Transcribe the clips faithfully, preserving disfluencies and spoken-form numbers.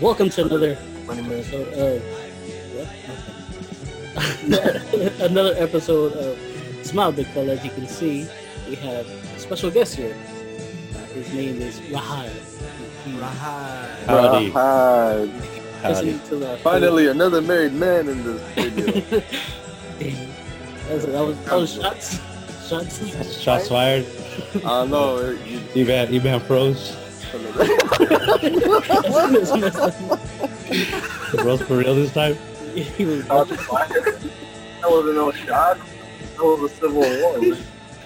Welcome to another episode of what? another episode of Smile Big Fella. As you can see, we have a special guest here. His name is Rahad. Rahad. Howdy. Rahad. Howdy. To, uh, Finally, another married man in this video. that was that was shots. Shots. Shots fired. I know. You bad. You bad pros. Rose for real this time? He was not fired. That wasn't no shot. That was a civil war. Man.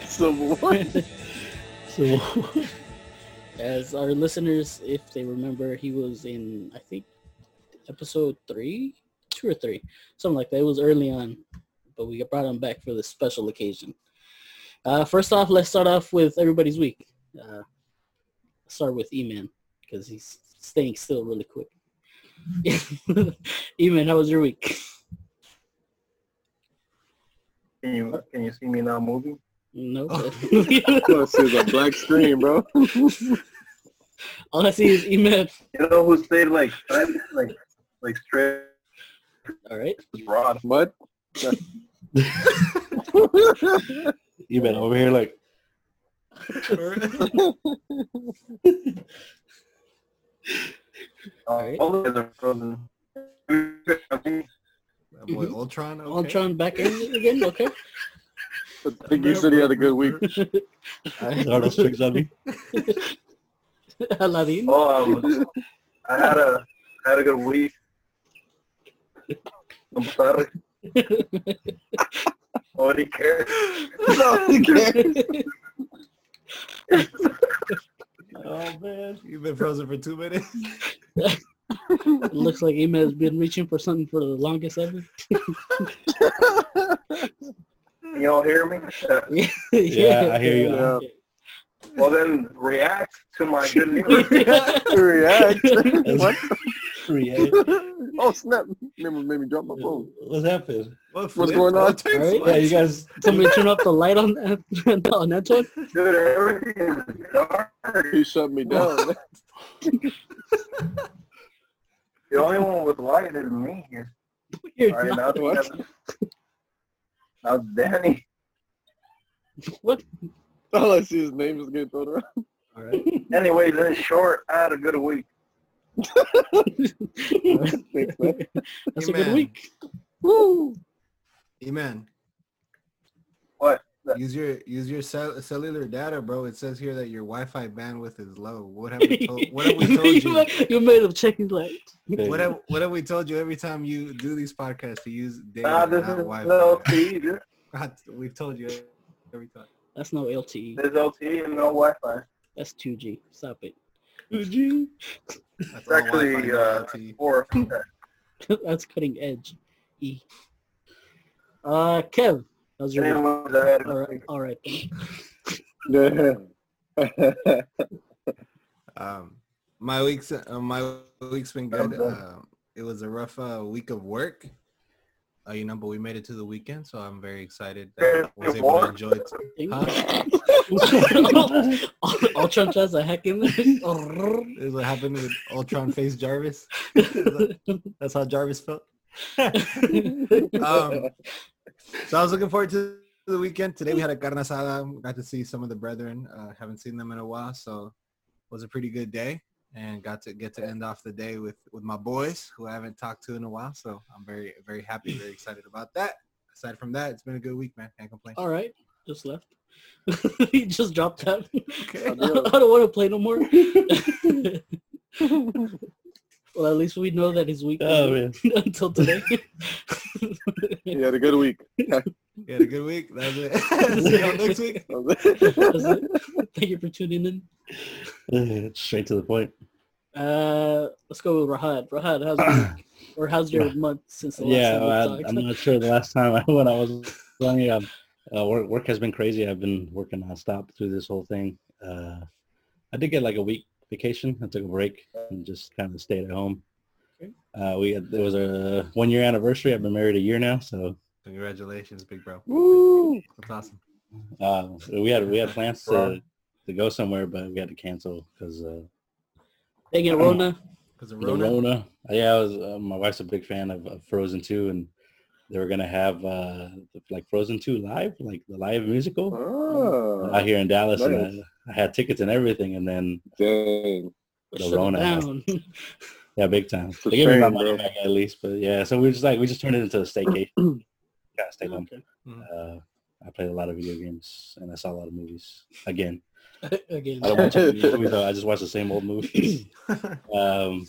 Civil war. Civil war. As our listeners, if they remember, he was in, I think, episode three? Two or three. Something like that. It was early on, but we brought him back for this special occasion. Uh, first off, let's start off with everybody's week. Uh, start with E-Man because he's staying still really quick. E-Man, how was your week? Can you can you see me now moving? No. Nope. This is a black screen, bro. All I see is E-Man. You know who stayed like like like straight? All right. Rod. What? E-Man over here like. All right. All of them are frozen. That boy Ultron. Okay. Ultron back in again. Okay. I think you said he had a good week. I got those tricks on me. Aladdin. Oh, um, I had a I had a good week. I'm sorry. Nobody cares. Nobody cares. Oh man, you've been frozen for two minutes. It looks like Ema has been reaching for something for the longest ever. Y'all hear me? Yeah, yeah, I hear you. Uh, well, then react to my good news. React. What? React. Oh snap! Remember, made me drop my phone. What happened? What's, What's going on? Right? Yeah, you guys. Somebody turn off the light on that, on that one. Dude, everything is dark. He shut me down. The only one with light is me here. You're All right, not now what? Now it's Danny. What? All I see is his name is getting thrown around. All right. Anyways, in short, I had a good week. That's a good week. Woo! Amen. What? Use your use your cell, cellular data, bro. It says here that your Wi-Fi bandwidth is low. What have we told? What have we told you? You made him check his light. What have What have we told you every time you do these podcasts to use data, nah, this not is Wi-Fi? No L T E. We've told you every time. That's no L T E. There's L T E and no Wi-Fi. That's two G. Stop it. two G. That's actually uh, four. That's cutting edge. E. Uh, Kev, how's your week? All right. All right. um, my week's uh, my week's been good. Uh, it was a rough uh, week of work, uh, you know, but we made it to the weekend, so I'm very excited that I was able to enjoy it. Huh? Ultron tries a heck in there. Is what happened with Ultron face Jarvis. That's how Jarvis felt. um, so I was looking forward to the weekend. Today we had a carne asada. Got to see some of the brethren. Uh, haven't seen them in a while, so it was a pretty good day. and got to get to end off the day with, with my boys who I haven't talked to in a while. So I'm very, very happy, very excited about that. Aside from that, it's been a good week, man. Can't complain. All right. Just left. He just dropped that. Okay. I don't want to play no more. Well, at least we know that his week oh, man. until today. You had a good week. You had a good week. That was it. See y'all next week. That it. Thank you for tuning in. Straight to the point. Uh, let's go with Rahad. Rahad, how's your week? Or how's your month since the last yeah, time? Yeah, I'm not sure. The last time I, when I was on here, uh, work, work has been crazy. I've been working nonstop through this whole thing. Uh, I did get like a week vacation. I took a break and just kind of stayed at home. Okay. Uh, we had, there was a one-year anniversary. I've been married a year now, so congratulations, big bro. Woo! That's awesome. Uh, we had we had plans to, to go somewhere, but we had to cancel because uh, they get Rona. Because of Rona. Rona. Yeah, I was. Uh, my wife's a big fan of, of Frozen Two, and they were gonna have uh, like Frozen Two live, like the live musical oh, out here in Dallas. Nice. And I, I had tickets and everything, and then dang, the Rona. Yeah, big time. They gave me my money back at least, but yeah. So we just like we just turned it into a staycation. Gotta stay home. Okay. Mm-hmm. Uh, I played a lot of video games and I saw a lot of movies. Again, again, I don't watch any movies though. I just watch the same old movies. um,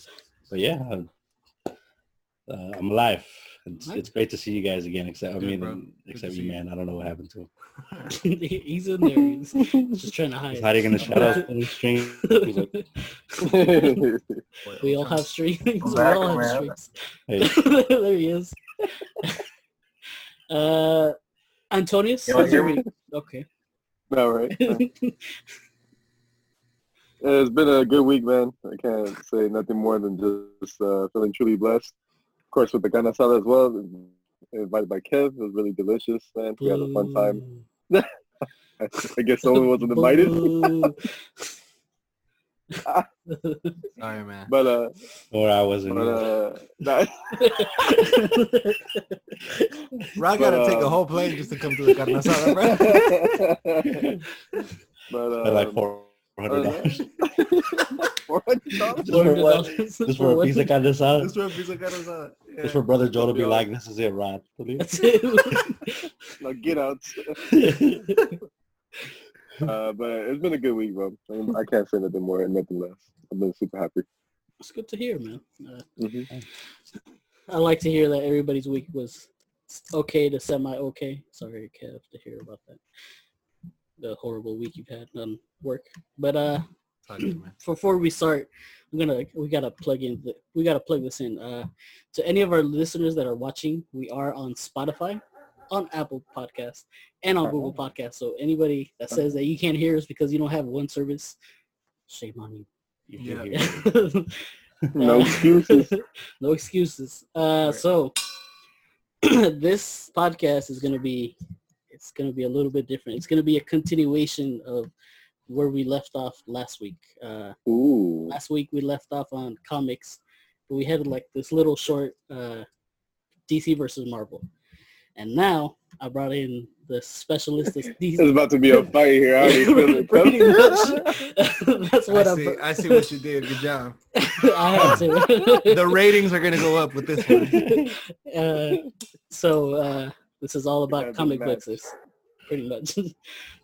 but yeah, uh, I'm alive. It's, it's great to see you guys again. Except Good, I mean, bro. except you, you, man. I don't know what happened to him. He's in there. He's just trying to hide. He's hiding in the shadows. In the stream. Like, we all have streams. We all have streams. Hey. There he is. Uh, Antonius? You hear me? Okay. All right. It's been a good week, man. I can't say nothing more than just uh, feeling truly blessed. Of course, with the carne asada as well, invited by Kev. It was really delicious, man. We had a fun time. I guess no one wasn't invited. Sorry, man. But uh, or I wasn't. But, uh, nah. Bro, I gotta but, take uh, a whole plane just to come to the carne asada, bro. But uh, like four hundred dollars. Four hundred dollars. Just for, just for a piece of carne asada. Just for a piece of carne asada. Yeah. Just for brother Joe to be like, "This is it, Rod." That's it. Now get out. Uh, but it's been a good week, bro. I can't say nothing more and nothing less. I've been super happy. It's good to hear, man. Uh, mm-hmm. I like to hear that everybody's week was okay to semi-okay. Sorry, Kev, to hear about that. The horrible week you've had on work. But uh, you, before we start, I'm gonna we gotta plug in. The, we gotta plug this in. Uh, to any of our listeners that are watching, we are on Spotify, on Apple Podcasts, and on Google Podcasts. So anybody that says that you can't hear us because you don't have one service, shame on you. you yeah. No excuses. No excuses. Uh, right. So this podcast is going to be, it's going to be a little bit different. It's going to be a continuation of where we left off last week. Uh, Ooh. Last week we left off on comics, but we had like this little short uh, D C versus Marvel. And now I brought in the specialist. It's about to be a fight here. I already pretty much. That's what I I'm see. Br- I see what you did. Good job. I have to. The ratings are going to go up with this one. Uh, so uh, this is all about comic books, pretty much.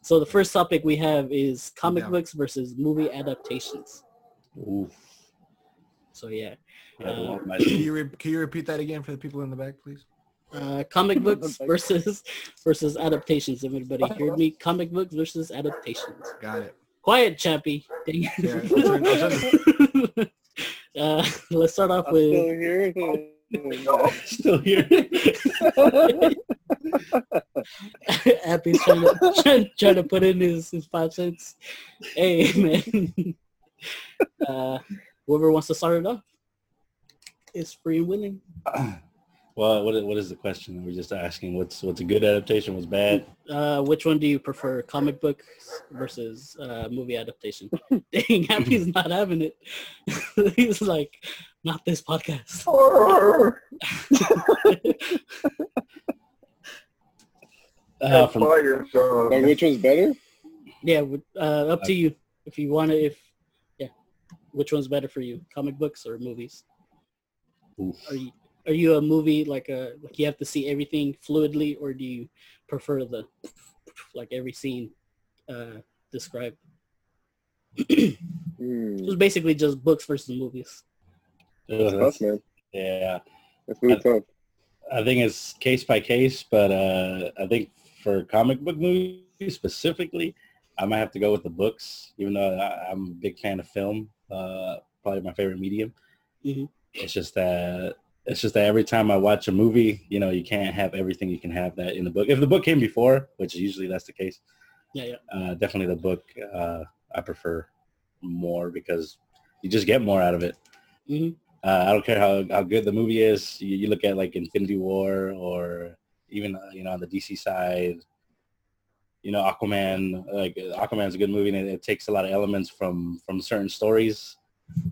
So the first topic we have is comic yeah. books versus movie adaptations. Ooh. So yeah. yeah uh, can, you re- can you repeat that again for the people in the back, please? Uh, comic books versus versus adaptations. Everybody heard me. Comic books versus adaptations. Got it. Quiet, Chappy. Yeah, uh, let's start off I'm with. Still here. Oh, still here. Appy's trying to trying, trying to put in his, his five cents. Hey man. Uh, whoever wants to start it off is free and willing. Well, what is, what is the question? We're just asking what's what's a good adaptation, what's bad? Uh, which one do you prefer, comic books versus uh, movie adaptation? Dang, Happy's not having it. He's like, not this podcast. uh, from, which one's better? Yeah, uh, up to you if you want to. If yeah, which one's better for you, comic books or movies? Oof. Are you are you a movie like a like you have to see everything fluidly, or do you prefer the like every scene uh, described? mm. It was basically just books versus movies. That's uh, tough, man. Yeah, that's really I, tough. I think it's case by case, but uh, I think for comic book movies specifically, I might have to go with the books, even though I, I'm a big fan of film. Uh, probably my favorite medium. Mm-hmm. It's just that it's just that every time I watch a movie, you know, you can't have everything you can have that in the book. If the book came before, which usually that's the case, yeah, yeah, uh, definitely the book uh, I prefer more because you just get more out of it. Mm-hmm. Uh, I don't care how, how good the movie is. You, you look at like Infinity War, or even uh, you know on the D C side, you know Aquaman. Like Aquaman's a good movie, and it, it takes a lot of elements from from certain stories.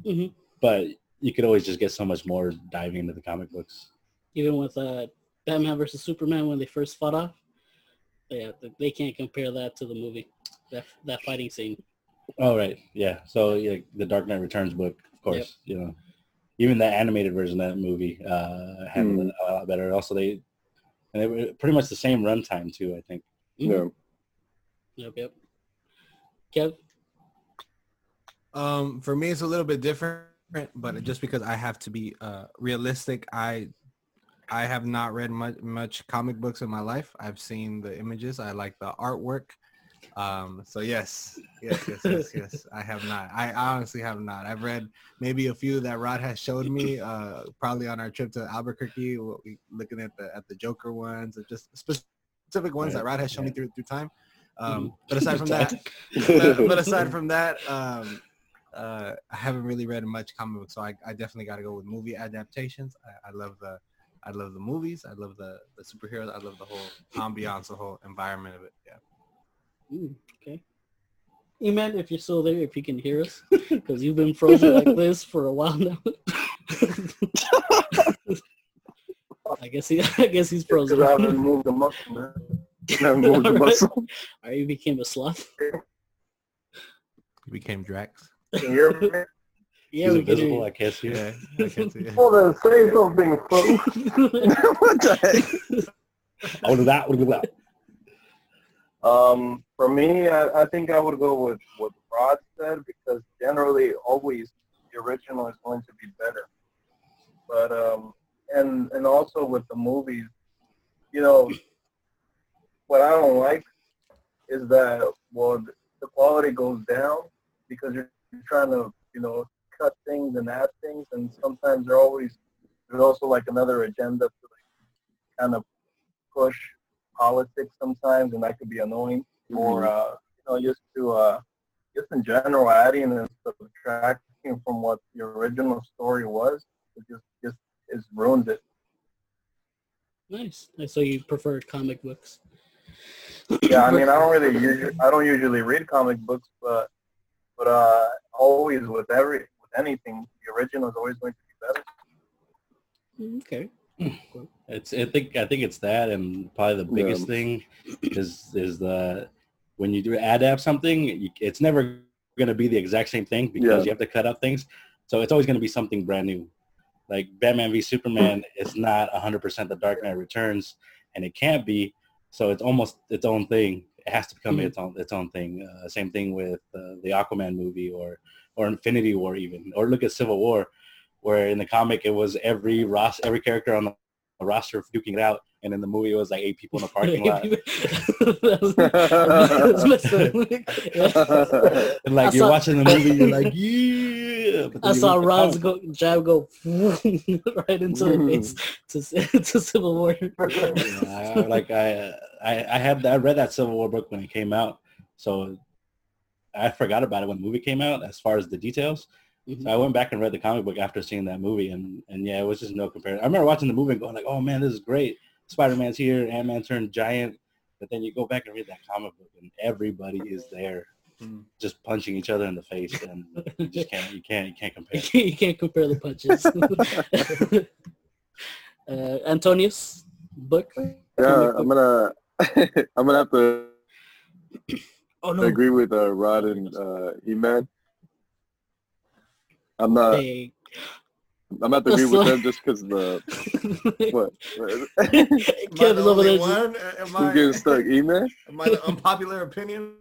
Mm-hmm. But you could always just get so much more diving into the comic books. Even with uh, Batman versus Superman when they first fought off, yeah, they can't compare that to the movie. That that fighting scene. Oh right, yeah. So yeah, the Dark Knight Returns book, of course, yep. You know. Even the animated version of that movie uh, handled mm. it a lot better. Also, they and they were pretty much the same runtime too. I think. Mm. Yeah. Yep. Yep. Kev. Um, for me, it's a little bit different, but just because I have to be uh, realistic, I I have not read much much comic books in my life. I've seen the images. I like the artwork. Um, so yes, yes, yes, yes, yes, I have not. I honestly have not. I've read maybe a few that Rod has showed me, uh, probably on our trip to Albuquerque, looking at the, at the Joker ones, or just specific ones yeah. that Rod has shown yeah. me through, through time. Um, but aside from that, but, but aside from that, um, uh, I haven't really read much comic books, so I, I definitely got to go with movie adaptations. I, I love the, I love the movies. I love the, the superheroes. I love the whole ambiance, the whole environment of it. Yeah. Ooh, okay. Eman, if you're still there, if you can hear us, because you've been frozen like this for a while now. I guess he, I guess he's frozen. I haven't moved the muscle, man. I haven't moved the muscle. All right, you became a sloth. You became Drax. Can you hear me? Yeah, he's we invisible. Can I can't see it. Yeah, I can't see it. Hold on, say something, folks. What the heck? I'll do that. I'll do that. Um, for me, I, I think I would go with what Rod said, because generally always the original is going to be better. But, um, and, and also with the movies, you know, what I don't like is that, well, the quality goes down because you're trying to, you know, cut things and add things. And sometimes they're always, there's also like another agenda to like kind of push politics sometimes, and that could be annoying. Mm-hmm. Or uh, you know, just to uh, just in general, adding and subtracting from what the original story was, it just just it's ruined it. Nice. So you prefer comic books? Yeah, I mean, I don't really usually, I don't usually read comic books, but but uh, always with every with anything, the original is always going to be better. Okay. It's I think I think it's that, and probably the biggest yeah. thing is is the when you do adapt something, it's never going to be the exact same thing because yeah. you have to cut out things. So it's always going to be something brand new. Like Batman v Superman, it's not one hundred percent the Dark Knight Returns, and it can't be. So it's almost its own thing. It has to become mm-hmm. its own its own thing. Uh, same thing with uh, the Aquaman movie or or Infinity War even, or look at Civil War. Where in the comic it was every ros- every character on the roster duking it out, and in the movie it was like eight people in the parking lot. That was, that was and like I you're saw, watching the movie, you're like, yeah. I saw Rod's go, jab go right into the face to, to Civil War. yeah, I, like I I I had I read that Civil War book when it came out, so I forgot about it when the movie came out. As far as the details. So I went back and read the comic book after seeing that movie, and, and yeah, it was just no comparison. I remember watching the movie and going like, oh man, this is great. Spider-Man's here, Ant-Man turned giant. But then you go back and read that comic book, and everybody is there just punching each other in the face, and you just can't, you can't, you can't compare. You can't, you can't compare the punches. uh, Antonius, book? Yeah, I'm gonna, I'm gonna have to oh, no. agree with uh, Rod and uh, Eman. I'm not. Dang. I'm not to agree with them just because the what? Kev's over there. One? Am I, I'm getting stuck. Email? Am I the unpopular opinion?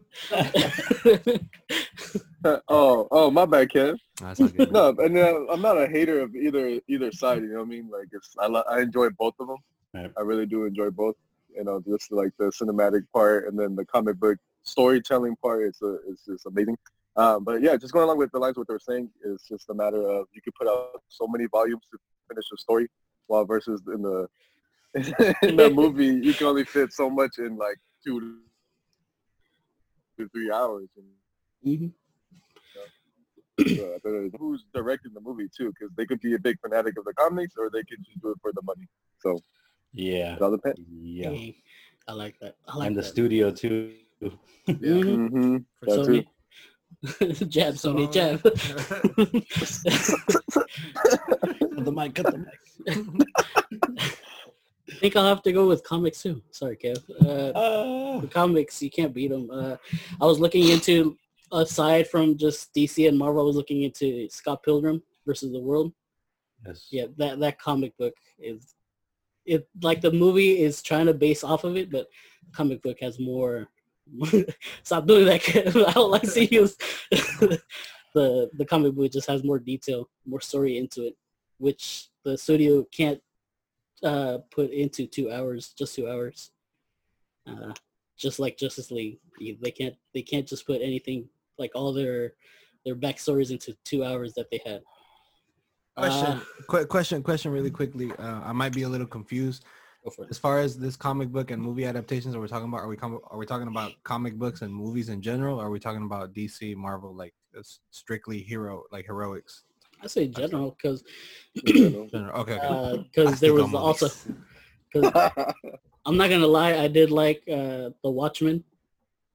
oh, oh, my bad, Kev. That's not good, no, and uh, I'm not a hater of either either side. You know what I mean? Like, it's I I enjoy both of them. Right. I really do enjoy both. You know, just like the cinematic part and then the comic book storytelling part is uh, is just amazing. Um, but yeah, just going along with the lines of what they're saying, is just a matter of you could put out so many volumes to finish a story, while versus in the in the movie you can only fit so much in like two to three hours. And, mm-hmm. you know, so who's directing the movie too? Because they could be a big fanatic of the comics, or they could just do it for the money. So yeah, it all depends. Yeah, I like that. I like and the that. Studio too. Yeah, mm-hmm. for that too. Jab, Sony, jab. the mic, cut the mic. I think I'll have to go with comics too. Sorry, Kev. Uh, oh. The comics, you can't beat them. Uh, I was looking into, aside from just D C and Marvel, I was looking into Scott Pilgrim versus the World. Yes. Yeah, that, that comic book is, it like the movie is trying to base off of it, but comic book has more. Stop doing that, kid. I don't like to use the the comic book just has more detail, more story into it, which the studio can't uh, put into two hours, just two hours. Uh, just like Justice League, they can't they can't just put anything like all their their backstories into two hours that they had. Question, uh, qu- question, question, really quickly. Uh, I might be a little confused. As far as this comic book and movie adaptations that we're talking about, are we com- are we talking about comic books and movies in general? Or are we talking about D C, Marvel, like strictly hero, like heroics? I say general because okay, okay. Uh, cause there was also cause I'm not gonna lie, I did like uh, The Watchmen.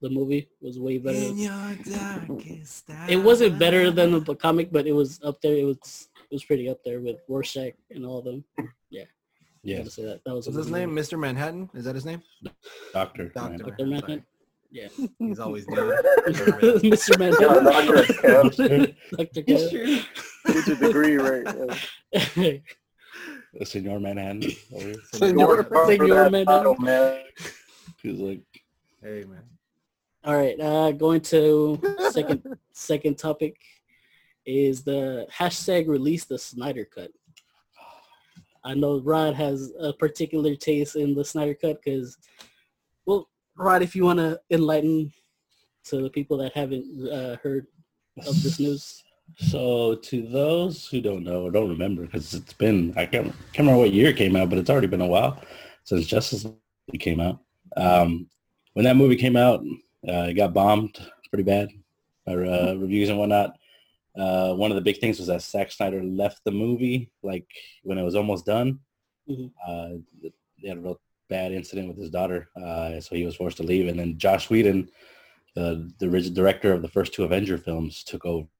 The movie was way better. In your darkest hour. It wasn't better than the comic, but it was up there. It was it was pretty up there with Rorschach and all of them. Yeah. Yeah, say that. That was his name, Mister Manhattan. Is that his name? Doctor. Doctor Manhattan. Yeah, he's always doing Mister Manhattan. Doctor Kev. Get your degree right. Senor Manhattan. Senor Manhattan. He's like, hey man. All right, uh, going to second second topic is the hashtag release the Snyder Cut. I know Rod has a particular taste in the Snyder Cut because, well, Rod, if you want to enlighten to the people that haven't uh, heard of this news. So to those who don't know or don't remember, because it's been, I can't, can't remember what year it came out, but it's already been a while since Justice League came out. Um, when that movie came out, uh, it got bombed pretty bad by uh, reviews and whatnot. Uh, one of the big things was that Zack Snyder left the movie, like, when it was almost done. Mm-hmm. Uh, they had a real bad incident with his daughter, uh, so he was forced to leave. And then Joss Whedon, the, the director of the first two Avenger films, took over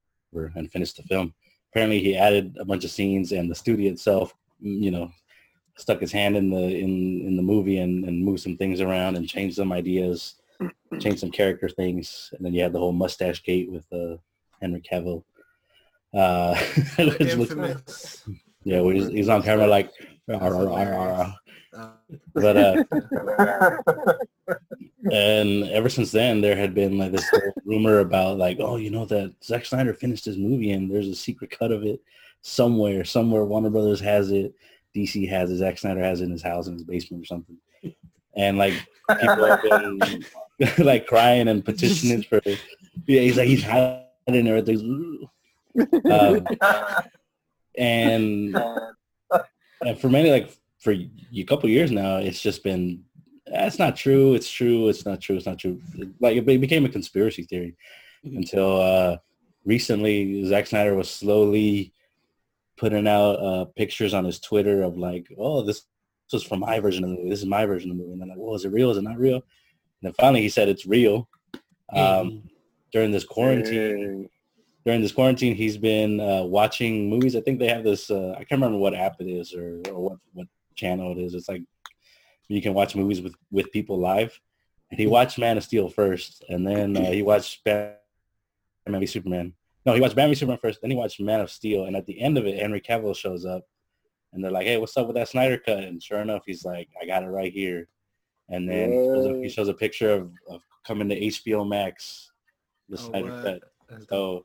and finished the film. Apparently, he added a bunch of scenes, and the studio itself, you know, stuck his hand in the in, in the movie and, and moved some things around and changed some ideas, changed some character things. And then you had the whole mustache gate with uh, Henry Cavill. Uh, looks, yeah, well, he's, he's on camera like, ar, ar, ar, ar. But uh, and ever since then there had been like this whole rumor about like, oh, you know that Zack Snyder finished his movie and there's a secret cut of it somewhere, somewhere. Warner Brothers has it, D C has it, Zack Snyder has it in his house in his basement or something. And like people have been like crying and petitioning for it. Yeah, he's like he's hiding and everything. um, and, and for many, like for a couple years now, it's just been that's not true. It's true. It's not true. It's not true. Like it became a conspiracy theory until uh, recently. Zack Snyder was slowly putting out uh, pictures on his Twitter of like, oh, this, this was from my version of the movie. This is my version of the movie. And I'm like, well, is it real? Is it not real? And then finally, he said it's real. Um, during this quarantine. During this quarantine, he's been uh, watching movies. I think they have this, uh, I can't remember what app it is or, or what, what channel it is. It's like you can watch movies with, with people live. And he watched Man of Steel first, and then uh, he watched Batman v Superman. No, he watched Batman v Superman first, then he watched Man of Steel, and at the end of it, Henry Cavill shows up, and they're like, hey, what's up with that Snyder cut? And sure enough, he's like, I got it right here. And then he shows, a, he shows a picture of, of coming to H B O Max, the oh, Snyder what? Cut. That's so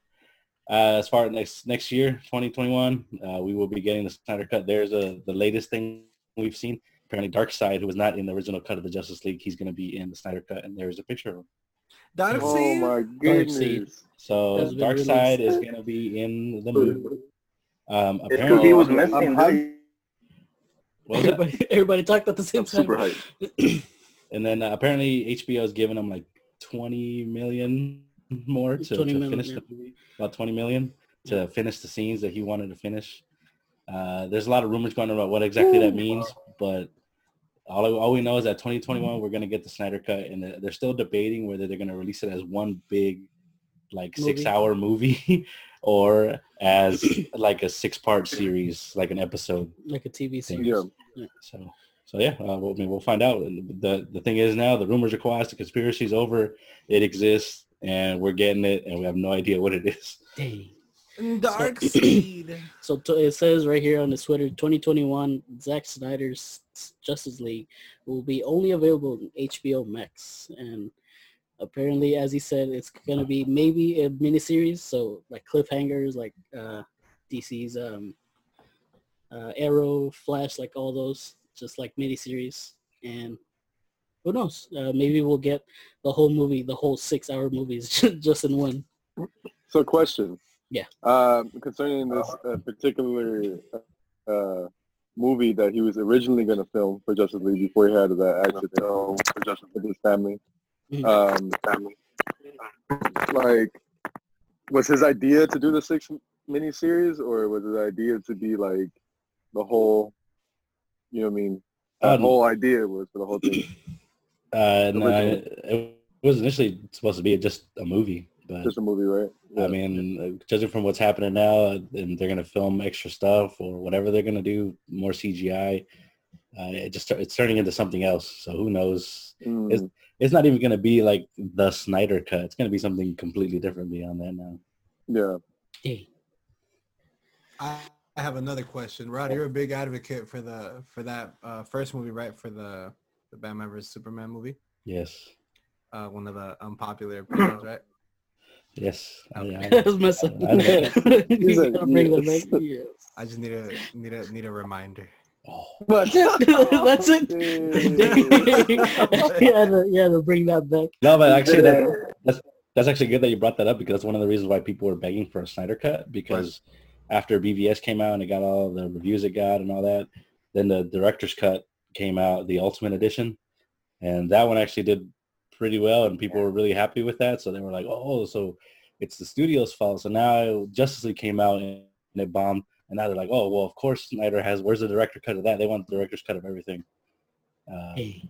uh, as far as next next year, twenty twenty-one, uh, we will be getting the Snyder cut. There's a, the latest thing we've seen. Apparently Darkseid, who was not in the original cut of the Justice League, he's going to be in the Snyder cut, and there's a picture of him. Darkseid? Oh, my goodness. Darkseid. So Darkseid is going to be in the movie. Um, apparently, he was missing. Everybody, everybody talked at the same time. Super hype. And then uh, apparently H B O is giving them like twenty million more to, to million, finish yeah. the movie. About twenty million to yeah. finish the scenes that he wanted to finish. Uh, there's a lot of rumors going on about what exactly Ooh, that means, wow. but all all we know is that twenty twenty-one mm-hmm. we're going to get the Snyder cut, and they're still debating whether they're going to release it as one big like movie. six-hour movie or as like a six-part series, like an episode, like a T V series. Yeah. Yeah. So, so yeah, uh, we'll, I mean, we'll find out. the The thing is now, the rumors are quiet, the conspiracy's over, it exists, and we're getting it, and we have no idea what it is. Dang. Darkseid. So, so it says right here on the Twitter, twenty twenty-one, Zack Snyder's Justice League will be only available in H B O Max, and apparently, as he said, it's gonna be maybe a miniseries, so like cliffhangers, like uh, D C's um, uh, Arrow, Flash, like all those, just like miniseries. And who knows? Uh, maybe we'll get the whole movie, the whole six-hour movies, just in one. So, question. Yeah. Uh, concerning this uh, particular uh, movie that he was originally going to film for Justice League before he had that accident for Justice League, his family. Um, like, was his idea to do the six miniseries, or was his idea to be like the whole, you know what I mean? The um, whole idea was for the whole thing. Uh, no, it was initially supposed to be just a movie. But, just a movie, right? Yeah. I mean, judging from what's happening now, and they're going to film extra stuff or whatever they're going to do, more C G I. Uh, it just it's turning into something else, so who knows? Mm. It's, it's not even going to be like the Snyder cut. It's going to be something completely different beyond that now. Yeah. Hey. I I have another question. Rod, you're a big advocate for the for that uh, first movie, right? For the, the Batman versus Superman movie? Yes. Uh, one of the unpopular opinions, right? Yes. Okay. I, I, I, was messing I, I, I, He's like, yes. Yes. I just need a need a need a reminder. Oh. But that's it. yeah, to, yeah, to bring that back. No, but actually, that, that's that's actually good that you brought that up, because that's one of the reasons why people were begging for a Snyder cut. Because right. after B V S came out and it got all the reviews it got and all that, then the director's cut came out, the Ultimate Edition, and that one actually did pretty well, and people were really happy with that. So they were like, oh, so it's the studio's fault. So now Justice League came out and it bombed, and now they're like, oh, well, of course Snyder has, where's the director cut of that? They want the director's cut of everything. Uh, hey.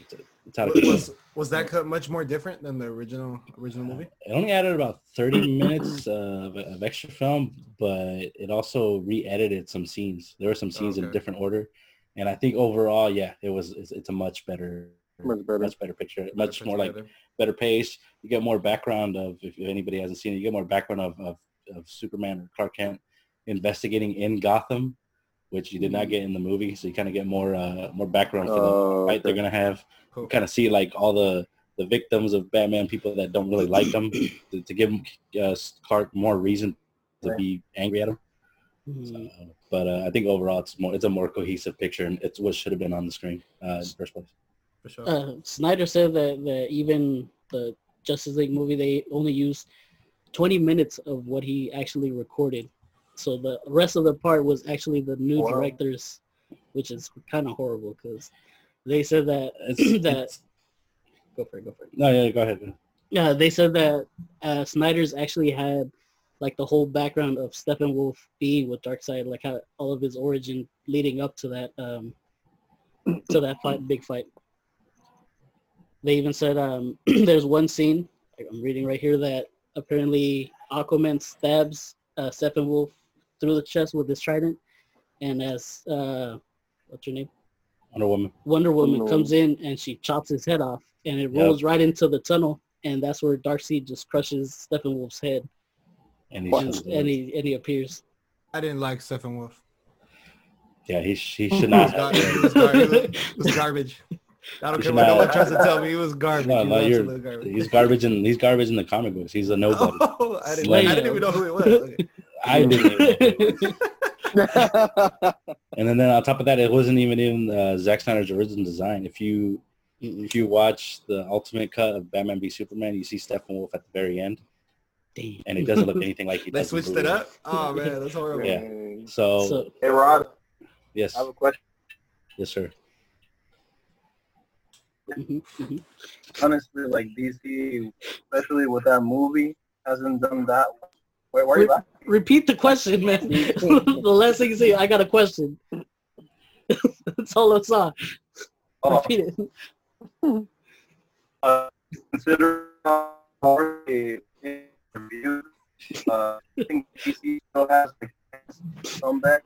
it's, it's out of was, was that cut much more different than the original original movie? Uh, it only added about thirty minutes uh, of, of extra film, but it also re-edited some scenes. There were some scenes okay. in a different order, and I think overall, yeah, it was it's, it's a much better Much better. much better picture, better much picture more like better. better pace. You get more background of, if anybody hasn't seen it, you get more background of, of, of Superman or Clark Kent investigating in Gotham, which you did not get in the movie. So you kind of get more uh, more background for uh, the fight okay. they're going to have. Cool. You kind of see like all the, the victims of Batman, people that don't really like them, to, to give uh, Clark more reason to be angry at him. So, but uh, I think overall it's more it's a more cohesive picture, and it's what should have been on the screen uh, in the first place. For sure. uh, Snyder said that, that even the Justice League movie, they only used twenty minutes of what he actually recorded. So the rest of the part was actually the new wow. director's, which is kind of horrible, because they said that... It's, that it's, go for it, go for it. No, yeah, go ahead. Yeah, they said that uh, Snyder's actually had like the whole background of Steppenwolf being with Darkseid, like how all of his origin leading up to that, um, to that fight, big fight. They even said um, there's one scene, I'm reading right here, that apparently Aquaman stabs uh, Steppenwolf through the chest with his trident. And as, uh, what's her name? Wonder Woman. Wonder Woman Wonder comes Woman. in and she chops his head off, and it rolls yep. right into the tunnel. And that's where Darkseid just crushes Steppenwolf's head. And he's just, and he and he appears. I didn't like Steppenwolf. Yeah, he he should not. It was garbage. It was garbage. I don't care what no one tries to tell me. He was garbage. No, no, he was garbage. He's garbage in he's garbage in the comic books. He's a nobody. Oh, I, didn't, I didn't even know who it was. Okay. I didn't know who it was. And then, then on top of that, it wasn't even in uh, Zack Snyder's original design. If you if you watch the ultimate cut of Batman v Superman, you see Steppenwolf at the very end. Damn. And it doesn't look anything like he does. They switched it up? Oh man, that's horrible. Yeah. So, so hey Rod. Yes. I have a question. Yes, sir. Mm-hmm, mm-hmm. Honestly, like D C, especially with that movie, hasn't done that. Wait, where are Re- you back? Repeat the question, man. The last thing you say, I got a question. That's all I saw. Oh. Repeat it. Uh, consider uh, a review. Uh, I think D C still has the comeback.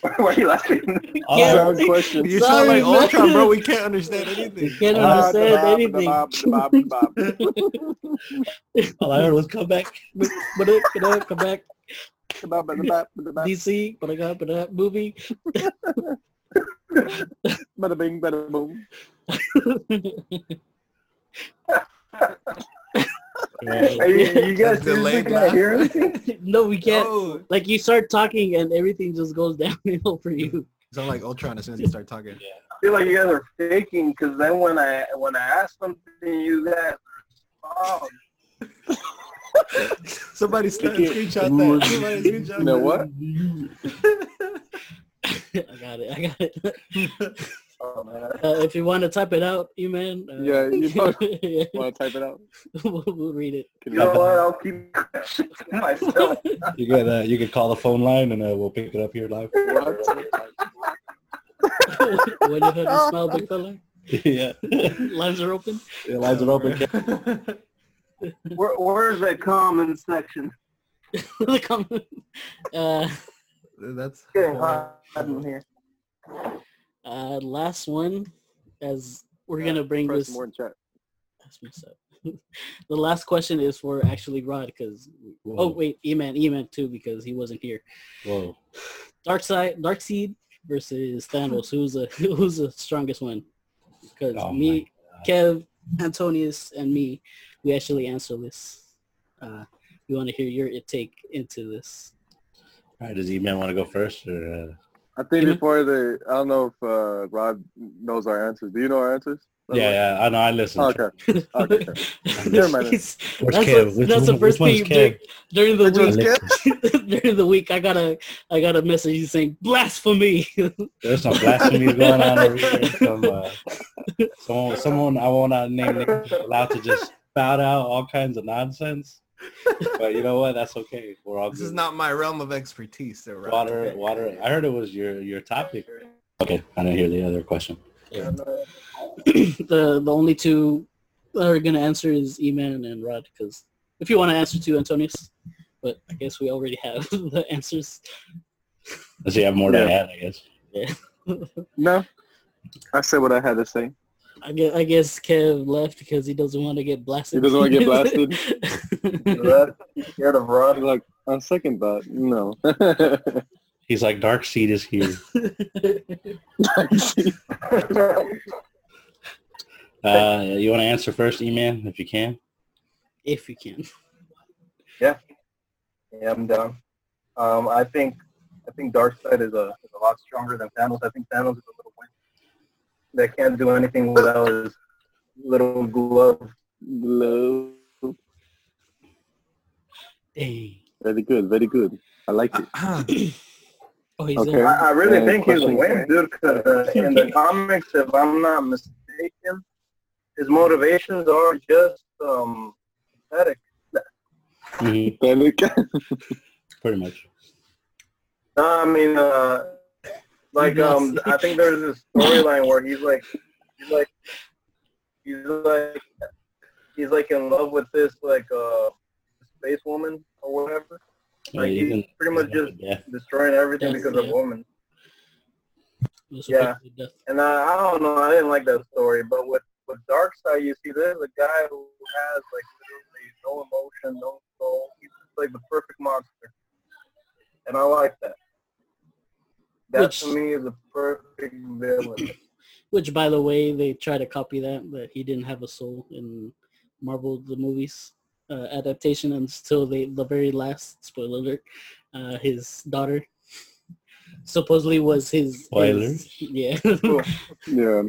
Why are you laughing? Uh, question. You sound like Ultron, bro. We can't understand anything. We can't understand uh, anything. Bob, bob, bob, bob. All I heard was come back. But it, but it, come back. D C, but I got but that movie. Bada bing, bada boom. Right. Are you, you guys delayed can't hear anything? No, we can't. Oh. Like you start talking and everything just goes downhill for you. It's not like Ultron as soon as you start talking. Yeah. I feel like you guys are faking because then when I when I ask something, you guys are respond. Somebody screenshot that. Somebody screenshot. You know what? I got it. I got it. Oh, man. Uh, if you want to type it out, you man. Uh, yeah, you know, yeah. Want to type it out? we'll, we'll read it. You know what? I'll keep myself. You can uh, you can call the phone line and uh, we'll pick it up here live. When you heard the smell, big fella. Yeah. Lines are open. Yeah, lines are open. Where where is that comment section? The comment. Uh, That's getting hot in here. Uh, last one, as we're yeah, gonna bring this. More in chat. The last question is for actually Rod, because oh wait, E-Man, E-Man too, because he wasn't here. Whoa. Darkseid, Darkseid versus Thanos. Who's a who's the strongest one? Because oh, me, Kev, Antonius, and me, we actually answer this. Uh, we want to hear your take into this. All right, does E-Man want to go first or? Uh... I think mm-hmm. before the, I don't know if uh, Rod knows our answers. Do you know our answers? That's yeah, like, yeah, I know. I listen. Oh, okay. okay. okay. Never mind. That's, Kev? A, that's one, the first thing during, during the which week. During the week, I got a, I got a message you saying blasphemy. There's some blasphemy going on over here. Some, uh, someone, someone I won't name names, allowed to just spout out all kinds of nonsense. But you know what? That's okay. We're all. This good. Is not my realm of expertise. So right water, there. water. I heard it was your your topic. Okay, I didn't hear the other question. Yeah. the the only two that are gonna answer is E-Man and Rod. Because if you want to answer to Antonius, but I guess we already have the answers. Does he have more yeah. to add? I guess. Yeah. No, I said what I had to say. I guess, I guess Kev left because he doesn't want to get blasted. He doesn't want to get blasted. He's scared of Rod. Like, on second thought, no. He's like, Darkseid is here. uh, you want to answer first, E-Man, if you can? If you can. Yeah. Yeah, I'm down. Um, I think I think Darkseid is a, is a lot stronger than Thanos. I think Thanos is a little weak. That can't do anything without his little glove. Glove. Hey. Very good, very good. I like it. oh, he's okay. I, I really uh, think he's a winner, dude, because uh, in the comics, if I'm not mistaken, his motivations are just um, pathetic. Pathetic? Pretty much. I mean, uh... Like um, I think there's this storyline where he's like, he's like, he's like, he's like in love with this like uh, space woman or whatever. Like yeah, he's pretty much just yeah. destroying everything That's, because yeah. of woman. Yeah, and I, I don't know, I didn't like that story. But with with Darkseid, you see, there's a guy who has like literally no emotion, no soul. He's like the perfect monster. And I like that. That, which, to me, is a perfect villain. Which, by the way, they try to copy that, but he didn't have a soul in Marvel the movies uh, adaptation until they, the very last, spoiler alert, uh, his daughter supposedly was his... Spoilers? His, yeah. yeah.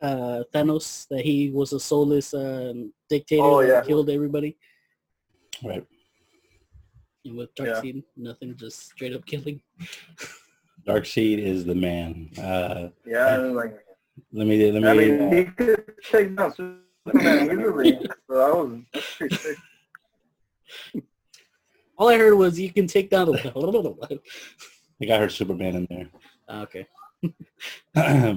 Uh, Thanos, that he was a soulless uh, dictator oh, yeah. that killed everybody. Right. And with Darkseid, yeah. nothing, just straight up killing. Darkseid is the man. Uh, yeah, I mean, like, let me let me. I mean, uh, he could take down Superman easily. So I was. All I heard was you can take down. I think I heard Superman in there. Uh, okay. uh,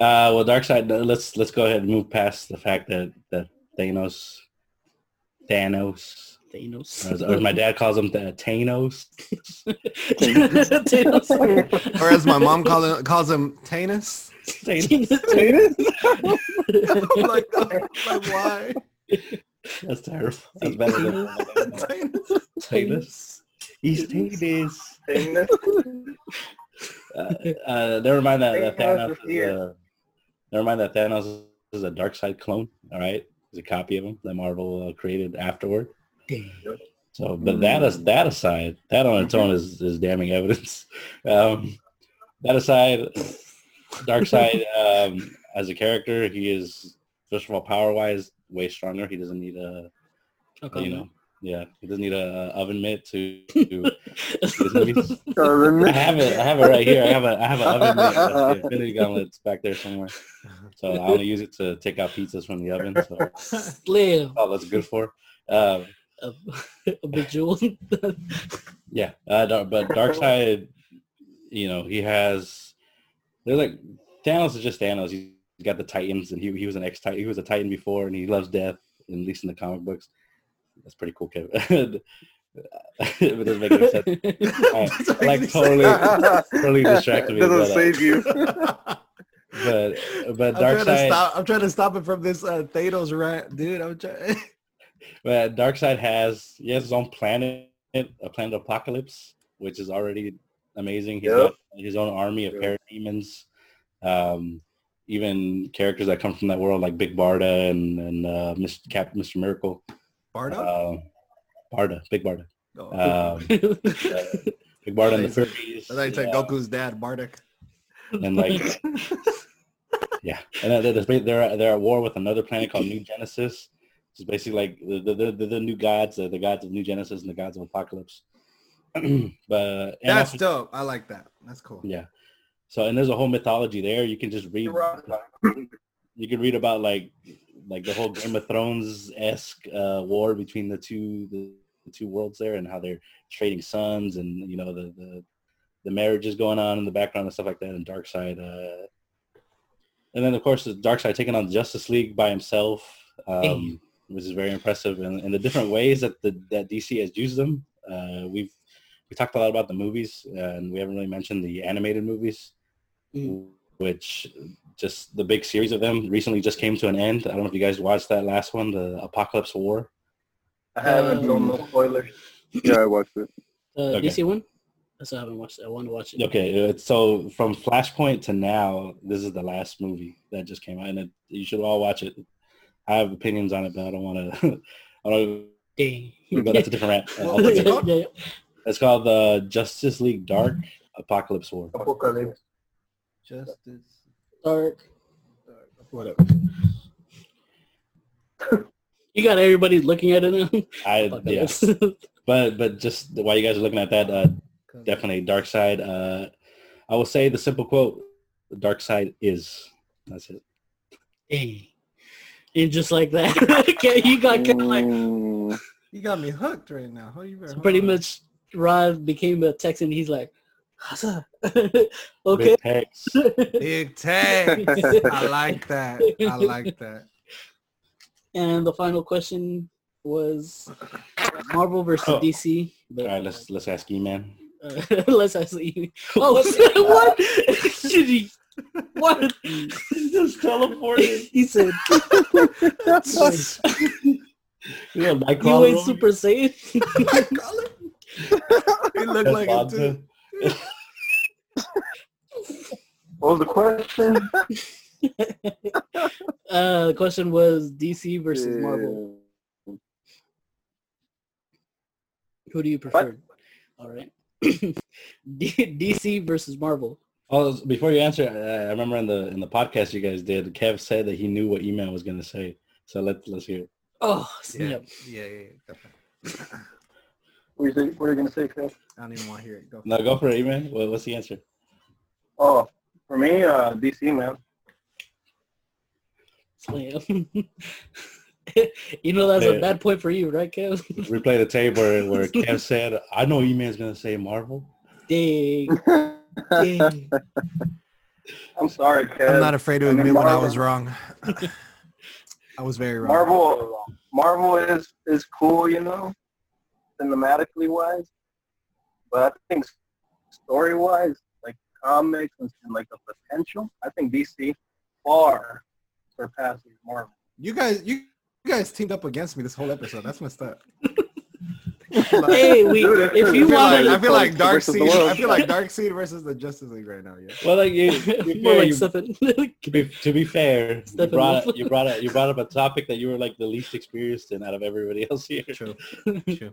well, Darkseid. Let's let's go ahead and move past the fact that that Thanos, Thanos. Thanos. Or as, or as my dad calls him, the Thanos. Thanos. Or as my mom call him, calls him, Thanos. Thanos. Thanos. I'm like, like, why? That's terrible. That's better than Thanos. Thanos. He's Thanos. Thanos. Uh, uh, never mind that, that Thanos. Is a, never mind that Thanos is a Darkseid clone. All right, it's a copy of him that Marvel uh, created afterward. So, but that is that aside, that on its own is, is damning evidence. Um, that aside, Darkseid um, as a character, he is, first of all, power wise, way stronger. He doesn't need a, okay. you know, yeah, he doesn't need a, a oven mitt to. to I have it, I have it right here. I have a, I have an oven mitt. That's the Infinity Gauntlet's back there somewhere. So I want to use it to take out pizzas from the oven. So Slim. Oh, that's good for. Um, A, a bejewel. yeah, uh, but Darkseid, you know, he has. They're like Thanos is just Thanos. He's got the Titans, and he he was an ex Titan. He was a Titan before, and he loves death, at least in the comic books. That's pretty cool, Kevin. It doesn't make any sense. I, like totally, totally distracted me. Doesn't but, save uh, you. but but Darkseid. I'm trying to stop, I'm trying to stop it from this uh, Thanos rant, dude. I'm trying. But Darkseid has he has his own planet, a planet Apokolips, which is already amazing. He's yep. got his own army of yep. parademons, um, even characters that come from that world like Big Barda and and uh, Mister Cap, Mister Miracle. Barda. Uh, Barda, Big Barda. Oh. Um, uh, Big Barda and the Furries. I thought you said uh, Goku's dad, Bardock. And like, yeah, and they're they're they're at war with another planet called New Genesis. It's basically like the the, the, the new gods, uh, the gods of New Genesis and the gods of Apokolips. but That's also, dope. I like that. That's cool. Yeah. So, and there's a whole mythology there. You can just read. You can read about like like the whole Game of Thrones-esque uh, war between the two the, the two worlds there, and how they're trading sons, and you know the the, the marriages going on in the background and stuff like that. And Darkseid, uh, and then of course the Darkseid taking on the Justice League by himself. Um, hey. Which is very impressive, and, and the different ways that the that D C has used them. Uh, we've we talked a lot about the movies, uh, and we haven't really mentioned the animated movies, mm. which just the big series of them recently just came to an end. I don't know if you guys watched that last one, the Apokolips War. I haven't. Um, no spoilers. Yeah, I watched it. Uh, okay. D C one? I still haven't watched it. I want to watch it. Okay, so from Flashpoint to now, this is the last movie that just came out, and it, you should all watch it. I have opinions on it, but I don't want to. I don't. But that's a different rant. Uh, yeah, yeah, yeah. It's called the Justice League Dark Apokolips War. Apokolips. Justice Dark. Dark. Whatever. You got everybody looking at it now. I yes, yeah. but but just while you guys are looking at that, uh, definitely Darkseid. Uh, I will say the simple quote: Darkseid is. That's it. Hey. And just like that, you got kind of like you got me hooked right now. How you so pretty on? Much, Rod became a Texan. He's like, Huzzah. Okay, big Tex, big Tex. I like that. I like that. And the final question was Marvel versus oh. D C. But, all right, let's let's ask you, man. Uh, let's ask you. Oh, what? Should he? What? He just teleported. He said, Yeah, Nightcrawler. You ain't Super Saiyan. Nightcrawler. He looked like him too. What was the question? uh, the question was D C versus yeah. Marvel. Who do you prefer? What? All right. D- DC versus Marvel. Oh, before you answer, I remember in the in the podcast you guys did, Kev said that he knew what email was going to say. So let's let's hear it. Oh, snap. Yeah, yeah, yeah. yeah. What are you, you going to say, Kev? I don't even want to hear it. Go for no, it. go for it, man. Well, what's the answer? Oh, for me, uh, D C, man. You know that's a bad point for you, right, Kev? Replay the tape where, where Kev said, I know E-Man's going to say Marvel. Dang. Dang. I'm sorry, Kev. I'm not afraid to admit I mean, when I was wrong. I was very wrong. Marvel Marvel is, is cool, you know, cinematically-wise. But I think story-wise, like comics and, and like the potential, I think D C far surpasses Marvel. You guys, you guys teamed up against me this whole episode. That's messed up. Hey, we, Dude, if you want, I feel like Darkseid. I feel like Darkseid versus the Justice League right now. Yeah. Well, like you, you, More you, like you to, be, to be fair, you brought, up, you brought up you brought up a topic that you were like the least experienced in out of everybody else here. True. True.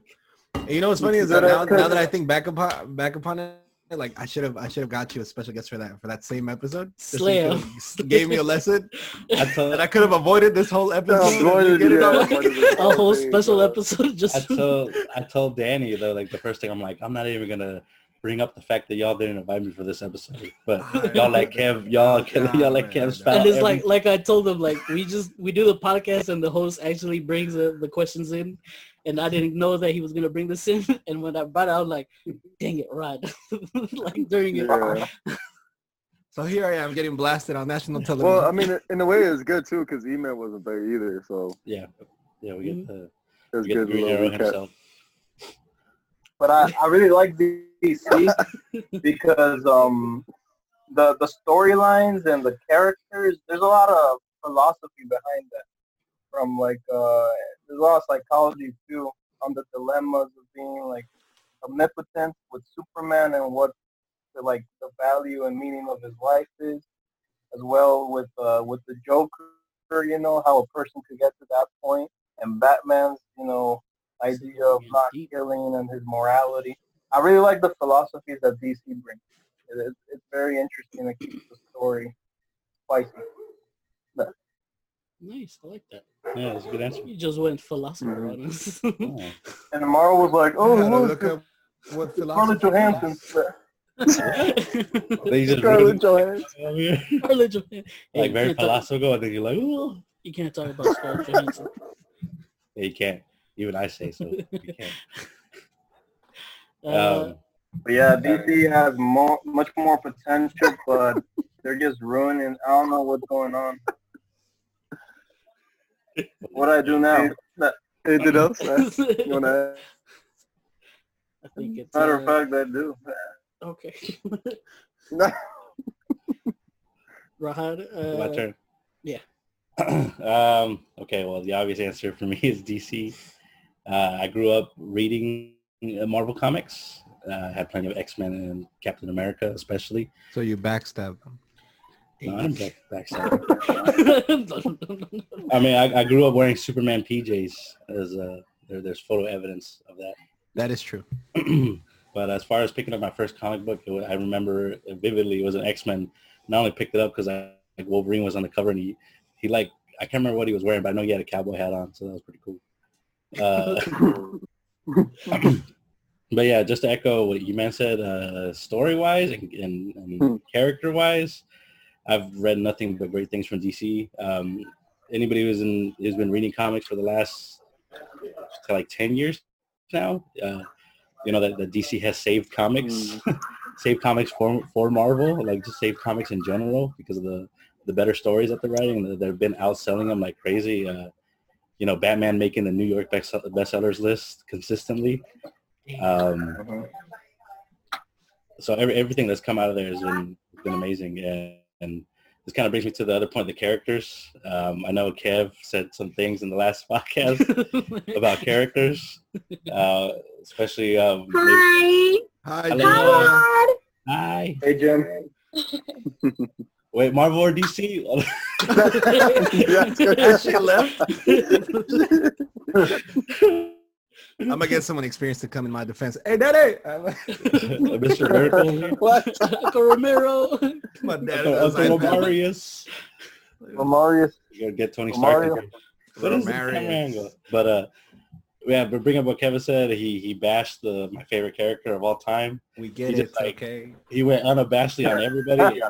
And you know what's funny is that now, now that I think back upon back upon it, like I should have I should have got you a special guest for that for that same episode. Slam gave me a lesson that I could have avoided this whole episode. Avoided, yeah, a whole thing, special bro. episode just. I told I told Danny though, like the first thing I'm like I'm not even gonna bring up the fact that y'all didn't invite me for this episode, but y'all like Kev, y'all y'all like Kev's. And it's every... like like I told them like we just we do the podcast and the host actually brings the, the questions in. And I didn't know that he was going to bring this in. And when I brought it, I was like, dang it, Rod. like, during yeah. it. So here I am getting blasted on national television. Well, I mean, in a way, it's good, too, because email wasn't there either. So yeah. Yeah, we get the mm-hmm. get good hero himself. But I, I really like D C because um, the, the storylines and the characters, there's a lot of philosophy behind that. From like uh there's a lot of psychology too on the dilemmas of being like omnipotent with Superman and what the like the value and meaning of his life is, as well with uh with the Joker, you know, how a person could get to that point, and Batman's, you know, idea of not killing and his morality. I really like the philosophies that D C brings. It is, it's very interesting to keep the story spicy. But, nice, I like that. Yeah, that's a good answer. You just went philosopher mm-hmm. on us. Oh. And Amaro was like, "Oh, look up what Scarlett Johansson." Scarlett Johansson. Scarlett Johansson. Like very philosophical, and then you're like, "Oh, you can't talk about Scarlett Johansson." Yeah, you can't. Even I say so. You can't. Uh, um, but yeah, D C has more, much more potential, but they're just ruining. I don't know what's going on. What I do now? Anything else? You wanna? I think it's matter of uh, fact, I do. Okay. No. Rahad. Uh, My turn. Yeah. um. Okay. Well, the obvious answer for me is D C. Uh, I grew up reading Marvel comics. I uh, had plenty of X-Men and Captain America, especially. So you backstabbed them. No, I'm back, backside. I mean, I, I grew up wearing Superman P Js. As uh, there, there's photo evidence of that. That is true. But as far as picking up my first comic book, it, I remember vividly it was an X-Men. And I only picked it up because I like Wolverine was on the cover, and he, he like I can't remember what he was wearing, but I know he had a cowboy hat on, so that was pretty cool. Uh, but yeah, just to echo what you man said, uh, story-wise and, and, and hmm. character-wise. I've read nothing but great things from D C. Um, anybody who's in who's been reading comics for the last like ten years now, uh, you know that, that D C has saved comics, mm. saved comics for for Marvel, like just saved comics in general because of the, the better stories that they're writing. They've been outselling them like crazy. Uh, you know, Batman making the New York best bestsellers list consistently. Um, so every, everything that's come out of there has been, been amazing. Yeah. And this kind of brings me to the other point, the characters. Um, I know Kev said some things in the last podcast about characters, uh, especially... Um, Hi! Maybe, Hi, John! Hi! Hey, Jim. Wait, Marvel or D C? She left. I'm going to get someone experienced to come in my defense. Hey, Daddy! Mister Miracle? What? Uncle Romero. My dad is Uncle Romarius. Romarius. You're going to get Tony Stark. Romarius. But, uh, yeah, but bring up what Kevin said. He he bashed the my favorite character of all time. We get he it. Just, like, okay. He went unabashedly on everybody.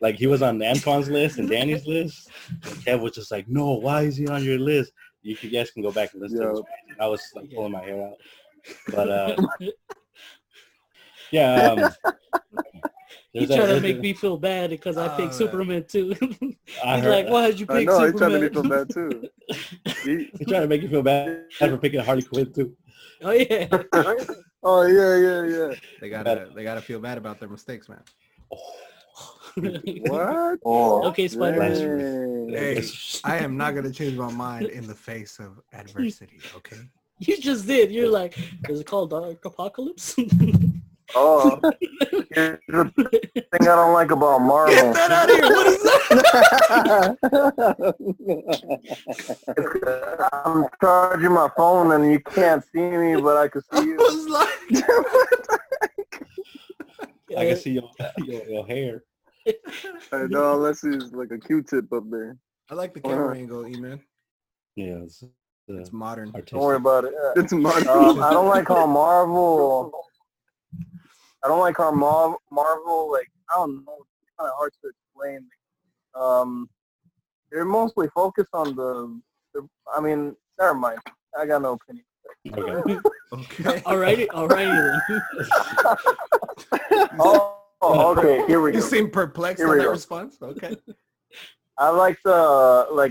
Like, he was on Antoine's list and Danny's list. And Kev was just like, no, why is he on your list? You guys can go back and listen. Yo. I was like pulling my hair out, but uh, yeah. Um, he's trying to make me feel bad because I picked oh, Superman too. He's like, "Why did you pick Superman?" I know he's trying to make me feel bad too. He, he's trying to make you feel bad for picking Harley Quinn too. Oh yeah. Oh yeah, yeah, yeah. They gotta, they gotta feel bad about their mistakes, man. Oh. What? Oh, okay, Spider-Man. Hey, I am not going to change my mind in the face of adversity, okay? You just did. You're like, is it called Dark Apokolips? Oh. Here's the thing I don't like about Marvel. Get that out of here. What is that? I'm charging my phone and you can't see me, but I can see you. I was like... I can see your, your, your hair. I know, unless he's like a Q-tip up there. I like the camera uh, angle, E-Man. Yeah, it's, uh, it's modern. Artistic. Don't worry about it. Yeah. It's modern. Um, I don't like how Marvel. I don't like how Mar- Marvel. Like, I don't know. It's kind of hard to explain. Um, they're mostly focused on the. the I mean, never mind. I got no opinion. Okay. Okay. All righty. All righty. Oh. Oh, okay. Here we go. You seem perplexed on that response. Okay. I like the like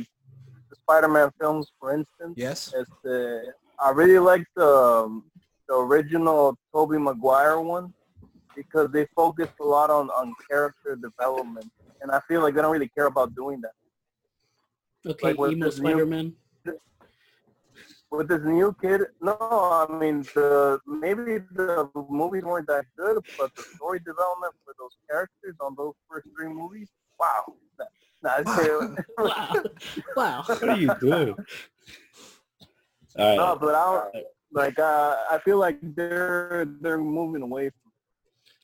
the Spider-Man films, for instance. Yes. It's the, I really like the the original Tobey Maguire one because they focused a lot on, on character development, and I feel like they don't really care about doing that. Okay, like emo Spider-Man. New, with this new kid, no, I mean, the maybe the movies weren't that good, but the story development for those characters on those first three movies, wow. Nah, wow. Wow. Wow. What are you doing? All right. No, but I like, uh, I feel like they're they're moving away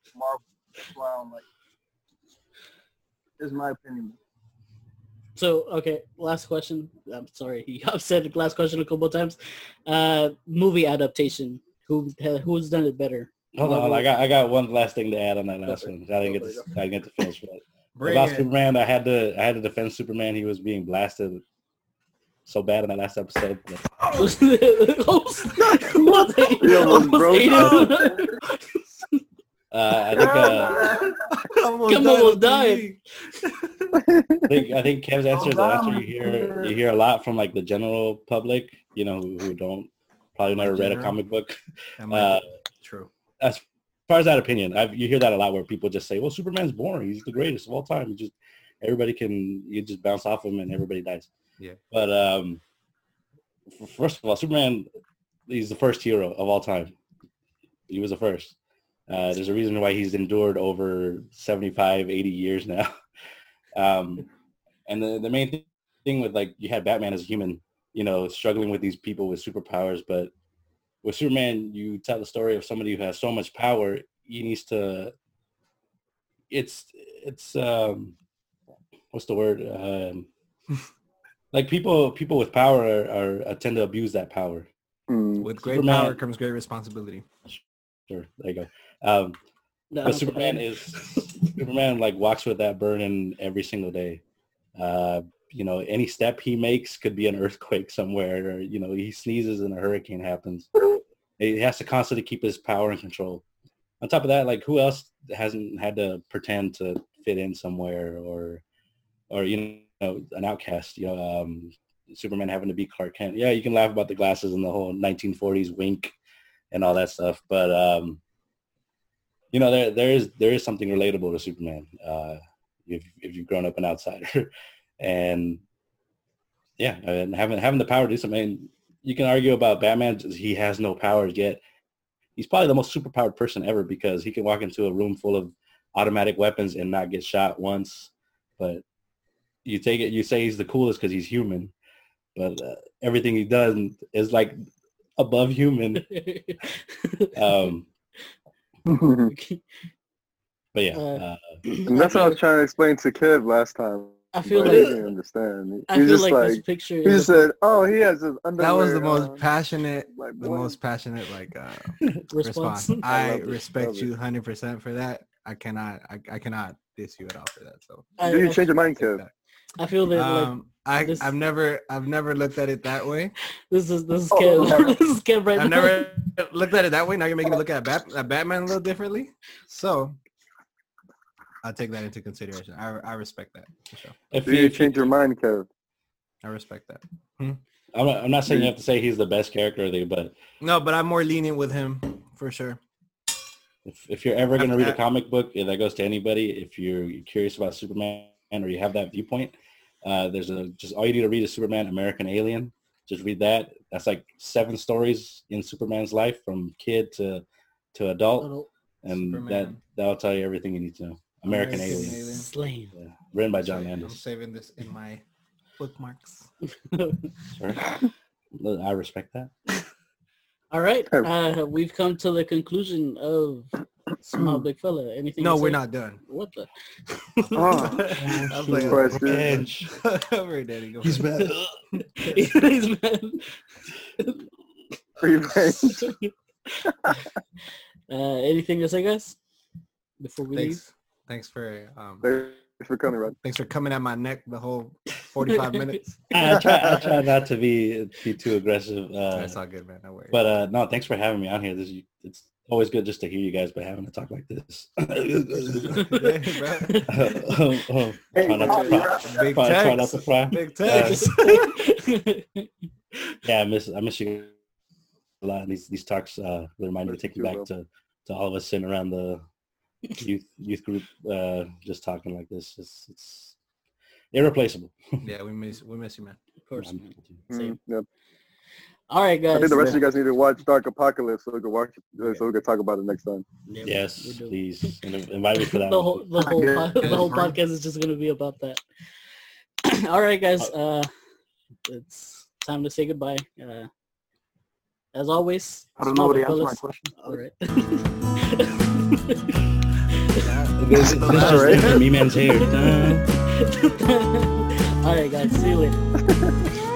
from Marvel. Wow, like, this is my opinion. So, okay, last question. I'm sorry, I've said last question a couple of times. Uh, movie adaptation. Who who's done it better? Hold on, I got I got one last thing to add on that last one. I didn't get to I didn't get to finish it. About Superman, I had to I had to defend Superman. He was being blasted so bad in that last episode. Uh, I think uh, come on, die. I think I think Kev's answer is after you hear you hear a lot from like the general public, you know, who, who don't probably never read a comic book. Uh, True. As far as that opinion, I've, you hear that a lot where people just say, "Well, Superman's boring. He's the greatest of all time. You just everybody can you just bounce off him and everybody dies." Yeah. But um, first of all, Superman, he's the first hero of all time. He was the first. Uh, there's a reason why he's endured over seventy-five, eighty years now. Um, and the, the main th- thing with, like, you had Batman as a human, you know, struggling with these people with superpowers. But with Superman, you tell the story of somebody who has so much power, he needs to, it's, it's, um, what's the word? Um, like, people people with power are, are tend to abuse that power. With great Superman, power comes great responsibility. Sure, there you go. Um, no, but Superman is Superman. Like, walks with that burden every single day. Uh, you know, any step he makes could be an earthquake somewhere, or you know, he sneezes and a hurricane happens. He has to constantly keep his power in control. On top of that, like, who else hasn't had to pretend to fit in somewhere, or, or you know, an outcast? You know, um, Superman having to be Clark Kent. Yeah, you can laugh about the glasses and the whole nineteen forties wink and all that stuff, but. Um, You know, there there is there is something relatable to Superman. Uh, if, if you've grown up an outsider. And yeah, and having having the power to do something. You can argue about Batman. He has no powers yet. He's probably the most superpowered person ever because he can walk into a room full of automatic weapons and not get shot once. But you take it, you say he's the coolest because he's human, but uh, everything he does is like above human. um, but yeah, uh, and that's what I was trying to explain to Kev last time. I feel but like I didn't understand. I feel just like, like this picture. He is, said, "Oh, he has his underwear." That was the most um, passionate, like, the most passionate like uh, response. response. I, I respect you one hundred percent for that. I cannot, I, I cannot diss you at all for that. So I, did you I, change your mind, Kev? I feel that. Um, like, I, this, I've never, I've never looked at it that way. This is this is Kev. Oh, this is Kev right I've now. Never looked at it that way. Now you're making me look at, Bat, at Batman a little differently. So. I'll take that into consideration. I I respect that. For sure. If Do you, you change your mind, Kev? I respect that. Hmm? I'm, not, I'm not saying you have to say he's the best character, there, but... No, but I'm more lenient with him, for sure. If if you're ever going to read a comic book, that goes to anybody, if you're curious about Superman or you have that viewpoint, uh, there's a just all you need to read is Superman American Alien. Just read that. That's like seven stories in Superman's life from kid to, to adult. Little and Superman. that that'll tell you everything you need to know. American Alien. Alien. Slave. Yeah. Written by John Anderson. I'm saving this in my bookmarks. Sure. I respect that. All right. Uh, we've come to the conclusion of Small Big Fella. Anything? No, we're not done. What the? Oh, I'm like, over daddy, go He's mad. He's mad. uh, anything to say, guys? Before we Thanks. leave? Thanks for um. Thanks for coming, Rod. Thanks for coming at my neck the whole forty-five minutes. I, try, I try not to be be too aggressive. Uh, That's all good, man. No worries. But uh, no, thanks for having me on here. This is, it's always good just to hear you guys, but having to talk like this. Try not to fry. Big text. Uh, yeah, I miss I miss you a lot. And these these talks uh, remind me to take you back to to all of us sitting around the. youth youth group uh just talking like this. It's, it's irreplaceable. Yeah, we miss we miss you, man. Of course. Yeah, mm, Same. Yep. All right, guys, I think the rest yeah. of you guys need to watch Dark Apokolips so we can watch yeah. so we can talk about it next time. Yeah, yes, please. And invite me for that. the whole the whole, po- the whole podcast is just going to be about that. All right, guys, uh it's time to say goodbye. Uh as always, I don't know what to answer my question. All right. This is right. Me man's hair. All right, guys, see you later.